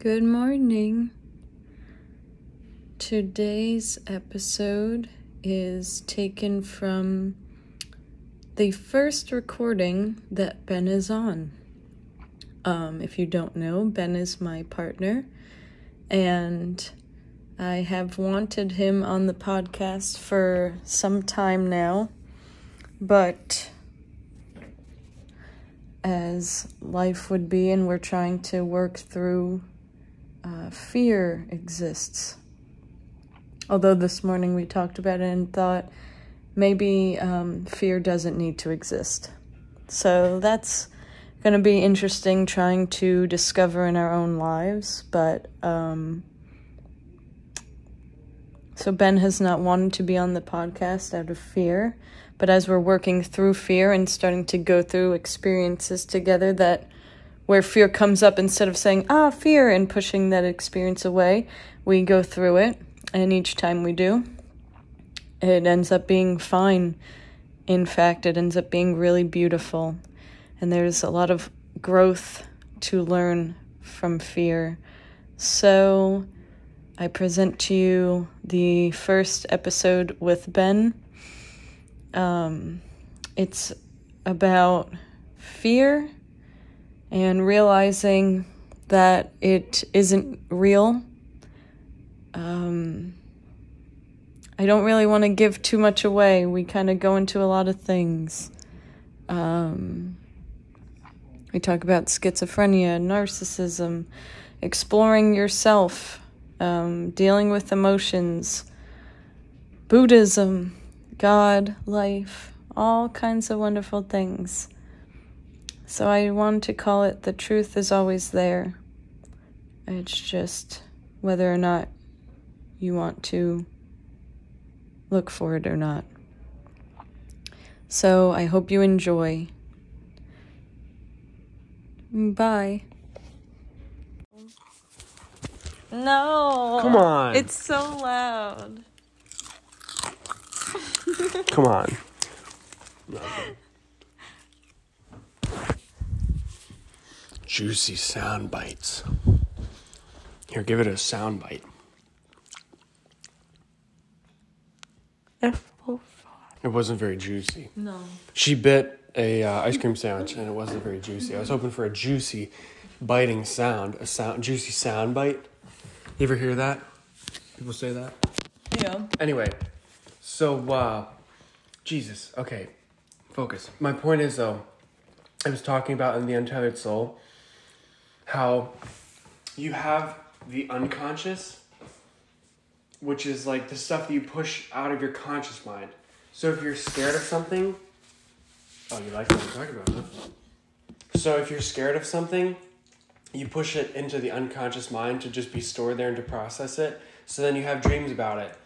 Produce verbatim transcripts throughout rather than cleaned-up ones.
Good morning. Today's episode is taken from the first recording that Ben is on. Um, if you don't know, Ben is my partner, and I have wanted him on the podcast for some time now, but as life would be, and we're trying to work through Uh, fear exists. Although this morning we talked about it and thought maybe um, fear doesn't need to exist. So that's going to be interesting, trying to discover in our own lives. But um, so Ben has not wanted to be on the podcast out of fear. But as we're working through fear and starting to go through experiences together that where fear comes up, instead of saying, ah, fear, and pushing that experience away, we go through it, and each time we do, it ends up being fine. In fact, it ends up being really beautiful, and there's a lot of growth to learn from fear. So I present to you the first episode with Ben. Um, it's about fear and realizing that it isn't real. Um, I don't really want to give too much away. We kind of go into a lot of things. Um, we talk about schizophrenia, narcissism, exploring yourself, um, dealing with emotions, Buddhism, God, life, all kinds of wonderful things. So I wanted to call it The Truth Is Always There. It's just whether or not you want to look for it or not. So I hope you enjoy. Bye. No! Come on! It's so loud. Come on. Juicy sound bites. Here, give it a sound bite. It wasn't very juicy. No. She bit a uh, ice cream sandwich and it wasn't very juicy. I was hoping for a juicy biting sound, a sound, juicy sound bite. You ever hear that? People say that? Yeah. Anyway, so, uh, Jesus, okay, focus. My point is, though, I was talking about in The Untethered Soul, how you have the unconscious, which is like the stuff that you push out of your conscious mind. So if you're scared of something, oh, you like what I'm talking about, huh? So if you're scared of something, you push it into the unconscious mind to just be stored there and to process it. So then you have dreams about it.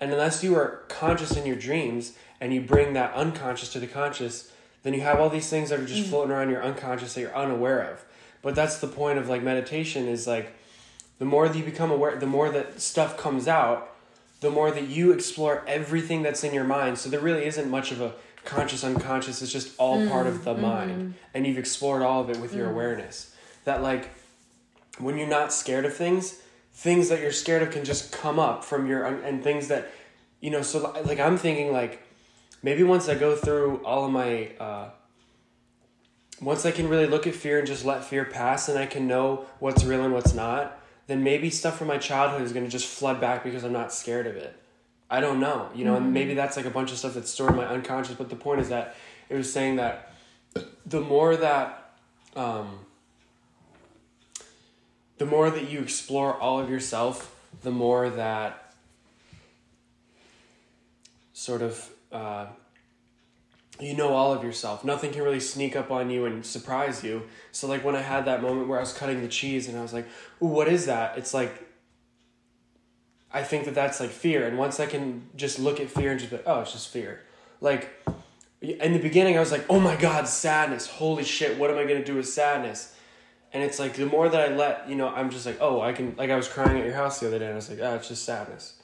And unless you are conscious in your dreams and you bring that unconscious to the conscious, then you have all these things that are just floating around your unconscious that you're unaware of. But that's the point of like meditation, is like the more that you become aware, the more that stuff comes out, the more that you explore everything that's in your mind. So there really isn't much of a conscious unconscious. It's just all mm, part of the mm. mind. And you've explored all of it with mm. your awareness. That like when you're not scared of things, things that you're scared of can just come up from your, and things that, you know, so like I'm thinking like, maybe once I go through all of my, uh, once I can really look at fear and just let fear pass and I can know what's real and what's not, then maybe stuff from my childhood is going to just flood back because I'm not scared of it. I don't know, you know, mm-hmm. and maybe that's like a bunch of stuff that's stored in my unconscious. But the point is that it was saying that the more that, um, the more that you explore all of yourself, the more that sort of, Uh, you know all of yourself. Nothing can really sneak up on you and surprise you. So like when I had that moment where I was cutting the cheese and I was like, ooh, what is that? It's like, I think that that's like fear. And once I can just look at fear and just be like, oh, it's just fear. Like in the beginning I was like, oh my God, sadness. Holy shit. What am I going to do with sadness? And it's like, the more that I let, you know, I'm just like, oh, I can, like I was crying at your house the other day and I was like, oh, it's just sadness.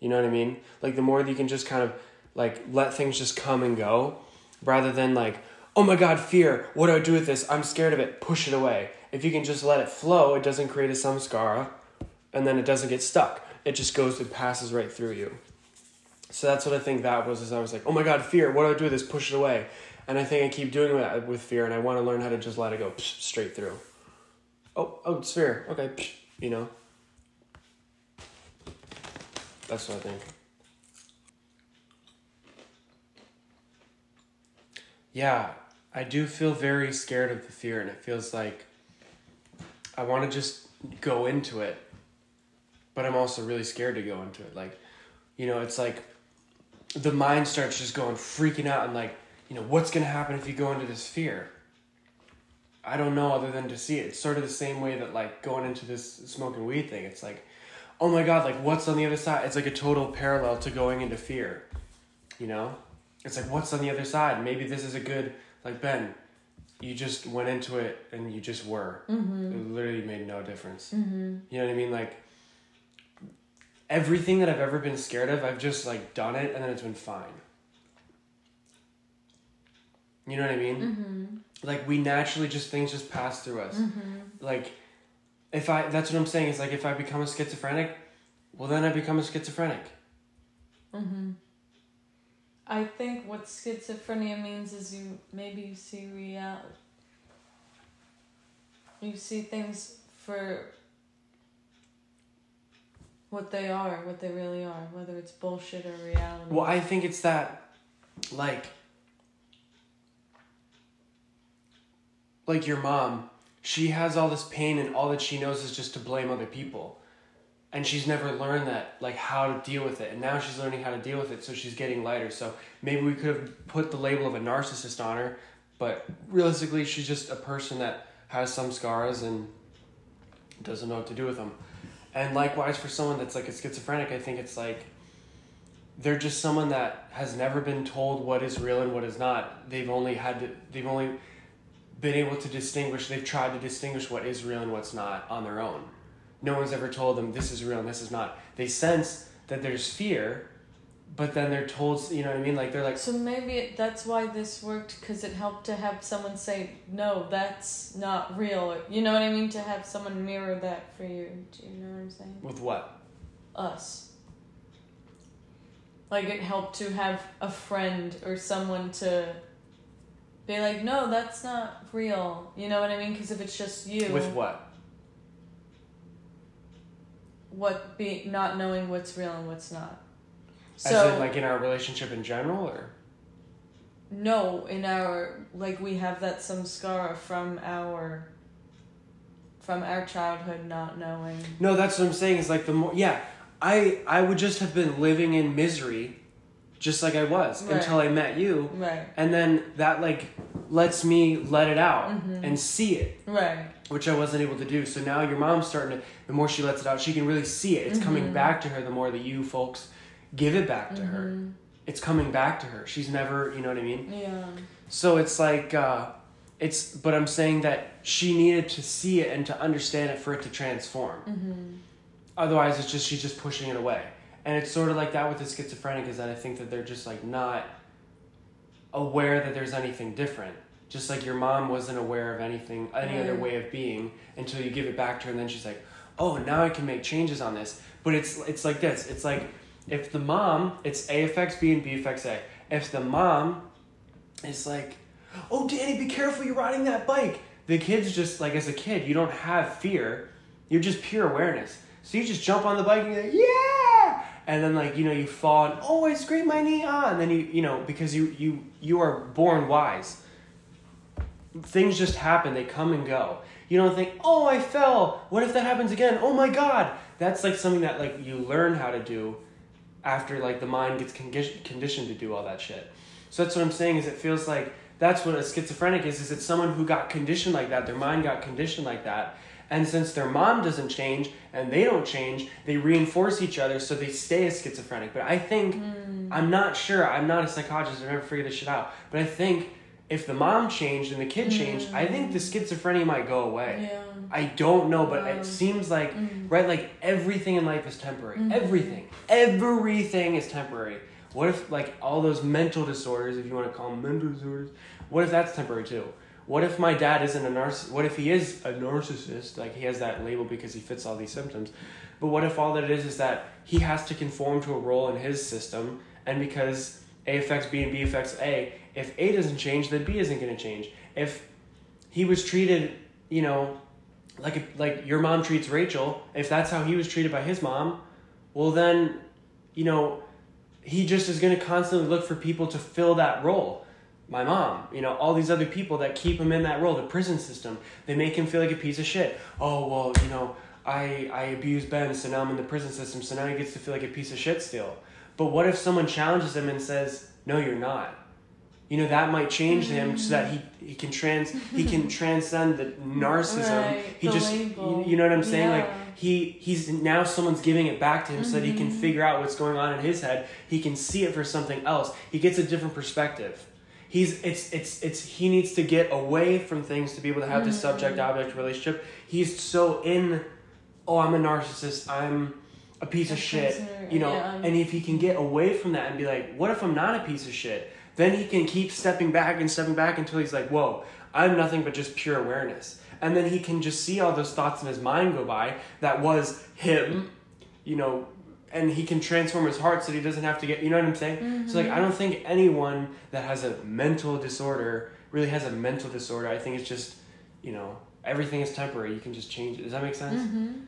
You know what I mean? Like the more that you can just kind of like, let things just come and go, rather than like, oh my God, fear, what do I do with this? I'm scared of it, push it away. If you can just let it flow, it doesn't create a samskara, and then it doesn't get stuck. It just goes, it passes right through you. So that's what I think that was, is I was like, oh my God, fear, what do I do with this? Push it away. And I think I keep doing that with fear, and I want to learn how to just let it go psh, straight through. Oh, oh, it's fear. Okay, psh, you know. That's what I think. Yeah, I do feel very scared of the fear, and it feels like I want to just go into it, but I'm also really scared to go into it. Like, you know, it's like the mind starts just going freaking out and like, you know, what's going to happen if you go into this fear? I don't know other than to see it. It's sort of the same way that like going into this smoking weed thing. It's like, oh my God, like what's on the other side? It's like a total parallel to going into fear, you know? It's like, what's on the other side? Maybe this is a good, like, Ben, you just went into it and you just were. Mm-hmm. It literally made no difference. Mm-hmm. You know what I mean? Like, everything that I've ever been scared of, I've just, like, done it and then it's been fine. You know what I mean? Mm-hmm. Like, we naturally just, things just pass through us. Mm-hmm. Like, if I, that's what I'm saying. It's like, if I become a schizophrenic, well, then I become a schizophrenic. Mm-hmm. I think what schizophrenia means is you maybe you see reality. You see things for what they are, what they really are, whether it's bullshit or reality. Well, I think it's that, like, like your mom, she has all this pain and all that she knows is just to blame other people. And she's never learned that, like, how to deal with it. And now she's learning how to deal with it, so she's getting lighter. So maybe we could have put the label of a narcissist on her, but realistically, she's just a person that has some scars and doesn't know what to do with them. And likewise, for someone that's, like, a schizophrenic, I think it's, like, they're just someone that has never been told what is real and what is not. They've only had to, they've only been able to distinguish, they've tried to distinguish what is real and what's not on their own. No one's ever told them this is real and this is not. They sense that there's fear, but then they're told, you know what I mean? Like, they're like... So maybe it, that's why this worked, because it helped to have someone say, no, that's not real. You know what I mean? To have someone mirror that for you. Do you know what I'm saying? With what? Us. Like, it helped to have a friend or someone to be like, no, that's not real. You know what I mean? Because if it's just you... With what? What be not knowing what's real and what's not. So, as in, like, in our relationship in general, or? No, in our, like, we have that samskara from our, from our childhood not knowing. No, that's what I'm saying, is like the more, yeah, I, I would just have been living in misery, just like I was, right, until I met you. Right. And then that, like, lets me let it out, mm-hmm, and see it. Right. Which I wasn't able to do. So now your mom's starting to, the more she lets it out, she can really see it. It's, mm-hmm, coming back to her the more that you folks give it back to, mm-hmm, her. It's coming back to her. She's never, you know what I mean? Yeah. So it's like, uh, it's, but I'm saying that she needed to see it and to understand it for it to transform. Mm-hmm. Otherwise, it's just, she's just pushing it away. And it's sort of like that with the schizophrenic, is that I think that they're just like not aware that there's anything different. Just like your mom wasn't aware of anything, any other way of being, until you give it back to her, and then she's like, oh, now I can make changes on this. But it's it's like this. It's like, if the mom, it's A affects B and B affects A. If the mom is like, oh, Danny, be careful, you're riding that bike. The kid's just, like, as a kid, you don't have fear. You're just pure awareness. So you just jump on the bike and you're like, yeah! And then, like, you know, you fall and, oh, I scraped my knee, ah! And then you, you know, because you, you, you are born wise. Things just happen. They come and go. You don't think, oh, I fell. What if that happens again? Oh, my God. That's, like, something that, like, you learn how to do after, like, the mind gets condi- conditioned to do all that shit. So that's what I'm saying, is it feels like that's what a schizophrenic is, is it's someone who got conditioned like that. Their mind got conditioned like that. And since their mom doesn't change and they don't change, they reinforce each other, so they stay as schizophrenic. But I think, mm. I'm not sure. I'm not a psychologist. I've never figured this shit out. But I think... if the mom changed and the kid changed, mm-hmm, I think the schizophrenia might go away. Yeah. I don't know, but um, it seems like, mm-hmm, right, like everything in life is temporary. Mm-hmm. Everything. Everything is temporary. What if, like, all those mental disorders, if you want to call them mental disorders, what if that's temporary too? what if my dad isn't a narcissist? What if he is a narcissist? Like, he has that label because he fits all these symptoms. But what if all that it is is that he has to conform to a role in his system, and because A affects B and B affects A, if A doesn't change, then B isn't going to change. If he was treated, you know, like a, like your mom treats Rachel, if that's how he was treated by his mom, well then, you know, he just is going to constantly look for people to fill that role. My mom, you know, all these other people that keep him in that role, the prison system, they make him feel like a piece of shit. Oh, well, you know, I, I abused Ben, so now I'm in the prison system, so now he gets to feel like a piece of shit still. But what if someone challenges him and says, no, you're not? You know, that might change him so that he, he can trans he can transcend the narcissism. Right, he the just, you, you know what I'm saying? Yeah. Like, he he's now someone's giving it back to him, mm-hmm. so that he can figure out what's going on in his head. He can see it for something else. He gets a different perspective. He's it's it's it's he needs to get away from things to be able to have this subject object relationship. He's so in, oh, I'm a narcissist, I'm a piece of shit, you know. Yeah. And if he can get away from that and be like, what if I'm not a piece of shit? Then he can keep stepping back and stepping back until he's like, whoa, I'm nothing but just pure awareness. And then he can just see all those thoughts in his mind go by that was him, you know. And he can transform his heart so that he doesn't have to get, you know what I'm saying? Mm-hmm. So, like, I don't think anyone that has a mental disorder really has a mental disorder. I think it's just, you know, everything is temporary. You can just change it. Does that make sense? Mm-hmm.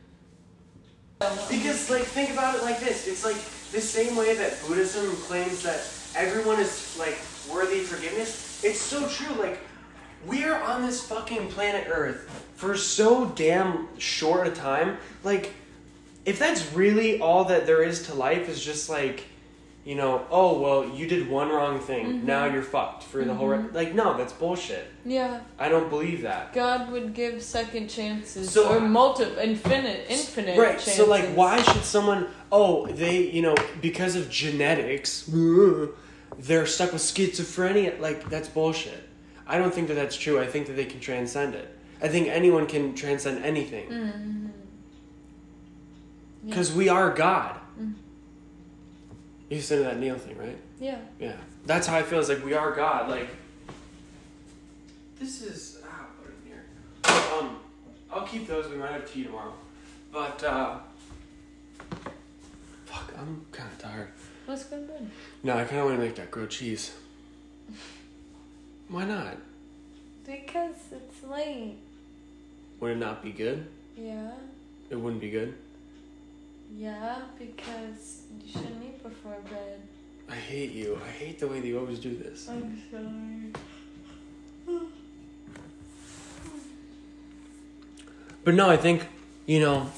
Because, like, think about it like this. It's like the same way that Buddhism claims that everyone is, like, worthy of forgiveness. It's so true. Like, we're on this fucking planet Earth for so damn short a time. Like, if that's really all that there is to life, is just like, you know, oh, well, you did one wrong thing. Mm-hmm. Now you're fucked for mm-hmm. the whole... Re- like, no, that's bullshit. Yeah. I don't believe that. God would give second chances. So, or multiple, infinite, infinite right, chances. So, like, why should someone... Oh, they, you know, because of genetics, they're stuck with schizophrenia. Like, that's bullshit. I don't think that that's true. I think that they can transcend it. I think anyone can transcend anything. Mm-hmm. Because we are God. Mm-hmm. You said that Neil thing, right? Yeah. Yeah. That's how I feel. It's like, we are God. Like, this is... Ah, put it in here. Um, I'll keep those. We might have tea tomorrow. But, uh... Fuck, I'm kind of tired. Let's go to bed. No, I kind of want to make that grilled cheese. Why not? Because it's late. Would it not be good? Yeah. It wouldn't be good? Yeah, because you shouldn't eat before bed. I hate you. I hate the way that you always do this. I'm sorry. But no, I think, you know,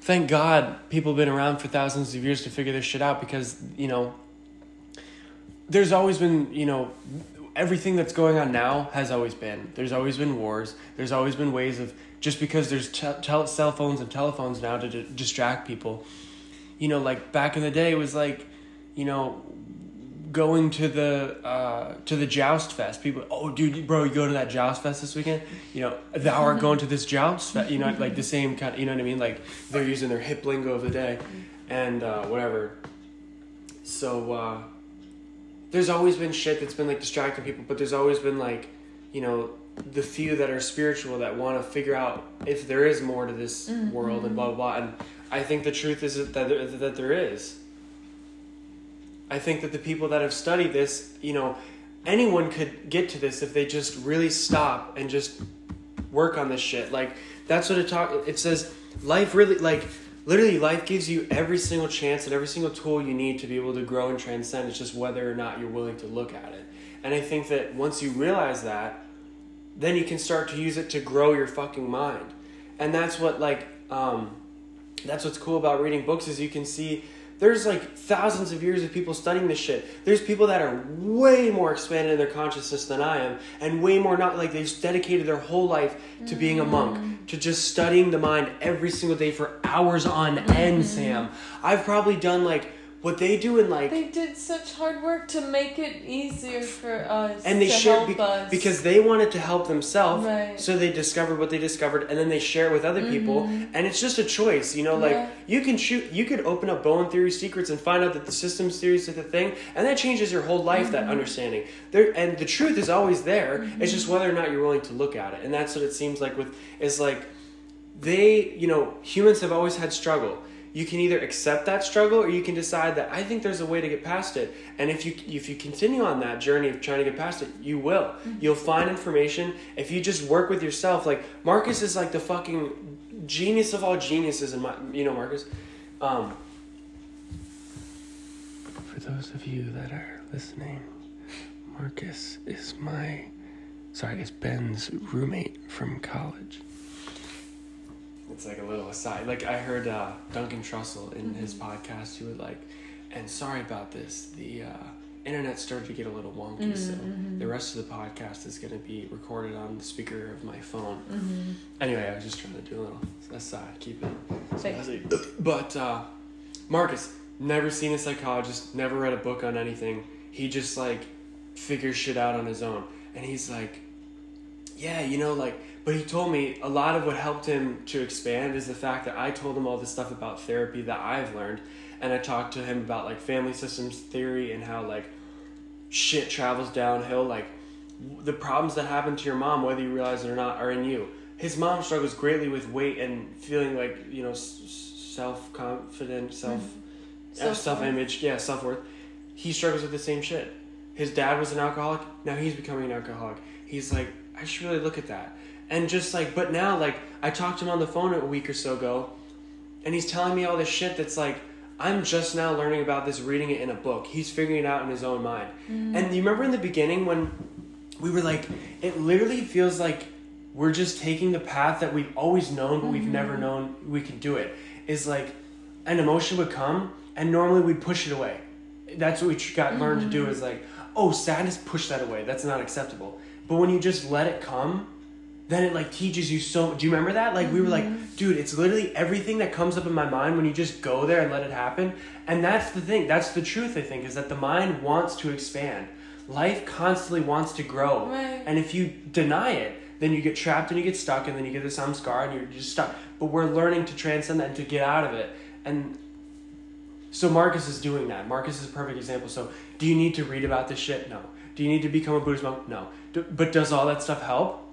thank God people have been around for thousands of years to figure this shit out, because, you know, there's always been, you know, everything that's going on now has always been. There's always been wars. There's always been ways of... Just because there's te- tel- cell phones and telephones now to d- distract people. You know, like, back in the day, it was like, you know, going to the uh, to the joust fest. People, oh, dude, bro, you go to that joust fest this weekend? You know, thou art going to this joust fest. You know, like, the same kind of, you know what I mean? Like, they're using their hip lingo of the day and uh, whatever. So, uh, there's always been shit that's been, like, distracting people, but there's always been, like, you know, the few that are spiritual that want to figure out if there is more to this mm-hmm. world and blah, blah, blah. And I think the truth is that there, that there is. I think that the people that have studied this, you know, anyone could get to this if they just really stop and just work on this shit. Like, that's what it talk. It says life really, like, literally life gives you every single chance and every single tool you need to be able to grow and transcend. It's just whether or not you're willing to look at it. And I think that once you realize that, then you can start to use it to grow your fucking mind. And that's what, like, um, that's what's cool about reading books, is you can see there's, like, thousands of years of people studying this shit. There's people that are way more expanded in their consciousness than I am, and way more not, like, they've dedicated their whole life to being a monk, to just studying the mind every single day for hours on end, Sam. I've probably done, like, What they do in like... They did such hard work to make it easier for us and they to share, help be, us. Because they wanted to help themselves. Right. So they discovered what they discovered and then they share it with other mm-hmm. people. And it's just a choice. You know, like yeah. you can shoot, you could open up Bowen theory secrets and find out that the systems theory is the thing. And that changes your whole life, mm-hmm. that understanding. There, and the truth is always there. Mm-hmm. It's just whether or not you're willing to look at it. And that's what it seems like with... It's like they, you know, humans have always had struggle. You can either accept that struggle or you can decide that I think there's a way to get past it. And if you if you continue on that journey of trying to get past it, you will. You'll find information. If you just work with yourself, like Marcus is like the fucking genius of all geniuses in my, you know, Marcus. Um, for those of you that are listening, Marcus is my, sorry, is Ben's roommate from college. It's like a little aside. Like I heard uh, Duncan Trussell in mm-hmm. his podcast, he would like, and sorry about this, the uh, internet started to get a little wonky, mm-hmm. so the rest of the podcast is going to be recorded on the speaker of my phone. Mm-hmm. Anyway, I was just trying to do a little aside, keep it. So like, but uh, Marcus, never seen a psychologist, never read a book on anything. He just like figures shit out on his own. And he's like, yeah, you know, like, but he told me a lot of what helped him to expand is the fact that I told him all this stuff about therapy that I've learned. And I talked to him about like family systems theory and how like shit travels downhill. Like the problems that happen to your mom, whether you realize it or not, are in you. His mom struggles greatly with weight and feeling like, you know, self-confident, self, mm-hmm. self-image, yeah, self-worth. He struggles with the same shit. His dad was an alcoholic. Now he's becoming an alcoholic. He's like, I should really look at that. And just like, but now, like, I talked to him on the phone a week or so ago, and he's telling me all this shit that's like, I'm just now learning about this, reading it in a book. He's figuring it out in his own mind. Mm-hmm. And you remember in the beginning when we were like, it literally feels like we're just taking the path that we've always known, but mm-hmm. we've never known we can do it. It's like an emotion would come, and normally we'd push it away. That's what we got mm-hmm. learned to do is like, oh, sadness, push that away. That's not acceptable. But when you just let it come, then it like teaches you so... Do you remember that? Like mm-hmm. we were like, dude, it's literally everything that comes up in my mind when you just go there and let it happen. And that's the thing. That's the truth, I think, is that the mind wants to expand. Life constantly wants to grow. Right. And if you deny it, then you get trapped and you get stuck and then you get this samskara and you're just stuck. But we're learning to transcend that and to get out of it. And so Marcus is doing that. Marcus is a perfect example. So do you need to read about this shit? No. Do you need to become a Buddhist monk? No. Do, but does all that stuff help?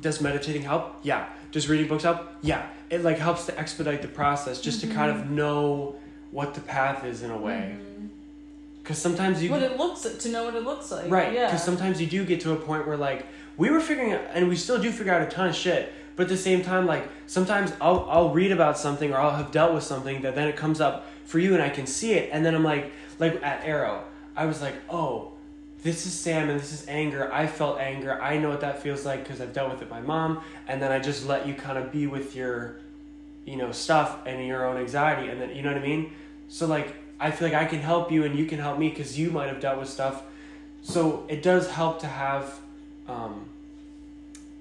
Does meditating help? Yeah. Does reading books help? Yeah. It like helps to expedite the process just mm-hmm. to kind of know what the path is in a way. Because mm-hmm. sometimes you... What it looks like, to know what it looks like. Right. Because yeah. sometimes you do get to a point where like, we were figuring out, and we still do figure out a ton of shit, but at the same time, like sometimes I'll I'll read about something or I'll have dealt with something that then it comes up for you and I can see it. And then I'm like, like at Arrow, I was like, oh, this is Sam and this is anger. I felt anger. I know what that feels like because I've dealt with it with my mom. And then I just let you kind of be with your, you know, stuff and your own anxiety. And then, you know what I mean? So like, I feel like I can help you and you can help me because you might have dealt with stuff. So it does help to have um,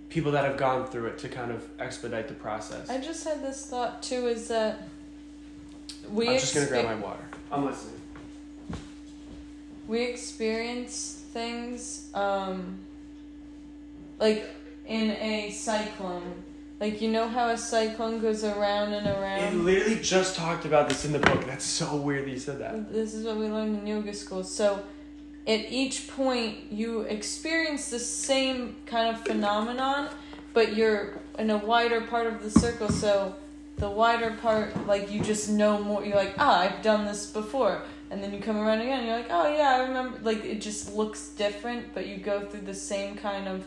people that have gone through it to kind of expedite the process. I just had this thought too, is that we... I'm just going to grab my water. I'm listening. We experience things, um, like, in a cyclone. Like, you know how a cyclone goes around and around? I literally just talked about this in the book. That's so weird that you said that. This is what we learned in yoga school. So, at each point, you experience the same kind of phenomenon, but you're in a wider part of the circle, so the wider part, like, you just know more. You're like, ah, I've done this before. And then you come around again and you're like, oh yeah, I remember. Like, it just looks different, but you go through the same kind of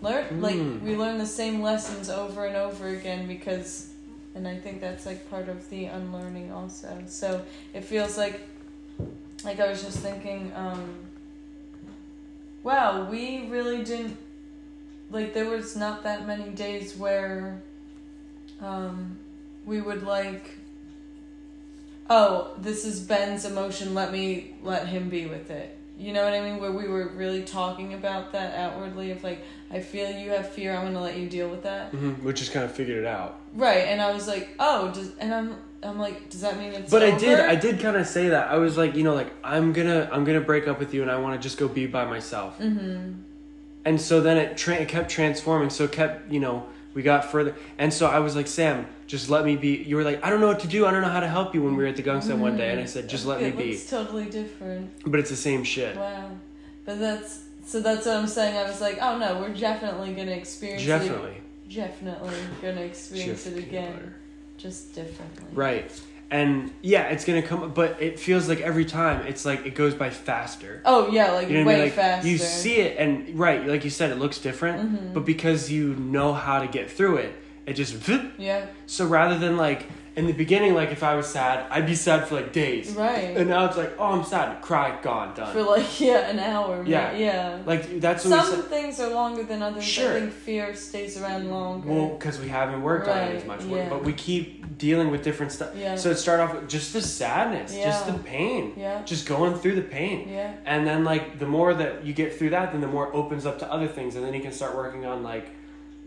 learn. Mm. Like, we learn the same lessons over and over again because, and I think that's like part of the unlearning also. So it feels like, like I was just thinking, um, wow, we really didn't, like there was not that many days where um, we would like, oh, this is Ben's emotion, let me let him be with it. You know what I mean? Where we were really talking about that outwardly of like, I feel you have fear, I'm going to let you deal with that. Mm-hmm. We just kind of figured it out. Right. And I was like, oh, does, and I'm I'm like, does that mean it's But over? I did, I did kind of say that. I was like, you know, like, I'm going to, I'm going to break up with you and I want to just go be by myself. Mm-hmm. And so then it, tra- it kept transforming. So it kept, you know, we got further. And so I was like, Sam, just let me be. You were like, I don't know what to do. I don't know how to help you when we were at the gung set mm-hmm. one day. And I said, just let it me be. It's totally different. But it's the same shit. Wow. But that's, so that's what I'm saying. I was like, oh no, we're definitely going to experience definitely. it. Definitely. Definitely going to experience it again. Butter. Just differently. Right. And yeah, it's going to come, but it feels like every time it's like, it goes by faster. Oh yeah. Like you know way I mean? Like, faster. You see it and right. Like you said, it looks different, mm-hmm. but because you know how to get through it, it just, yeah. So rather than like in the beginning, like if I was sad, I'd be sad for like days. Right. And now it's like, oh, I'm sad. Cry, gone, done. For like, yeah, an hour. Right? Yeah. Yeah. Like that's what Some things are longer than others. Sure. I think fear stays around longer. Well, because we haven't worked right. on it as much. Yeah. But we keep dealing with different stuff. Yeah. So it started off with just the sadness, yeah. just the pain. Yeah. Just going through the pain. Yeah. And then like the more that you get through that, then the more it opens up to other things. And then you can start working on like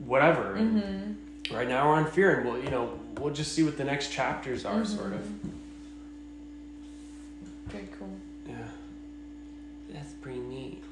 whatever. Mm-hmm. Right now we're on fear, and we'll, you know, we'll just see what the next chapters are, mm-hmm. sort of. Pretty cool. Yeah. That's pretty neat.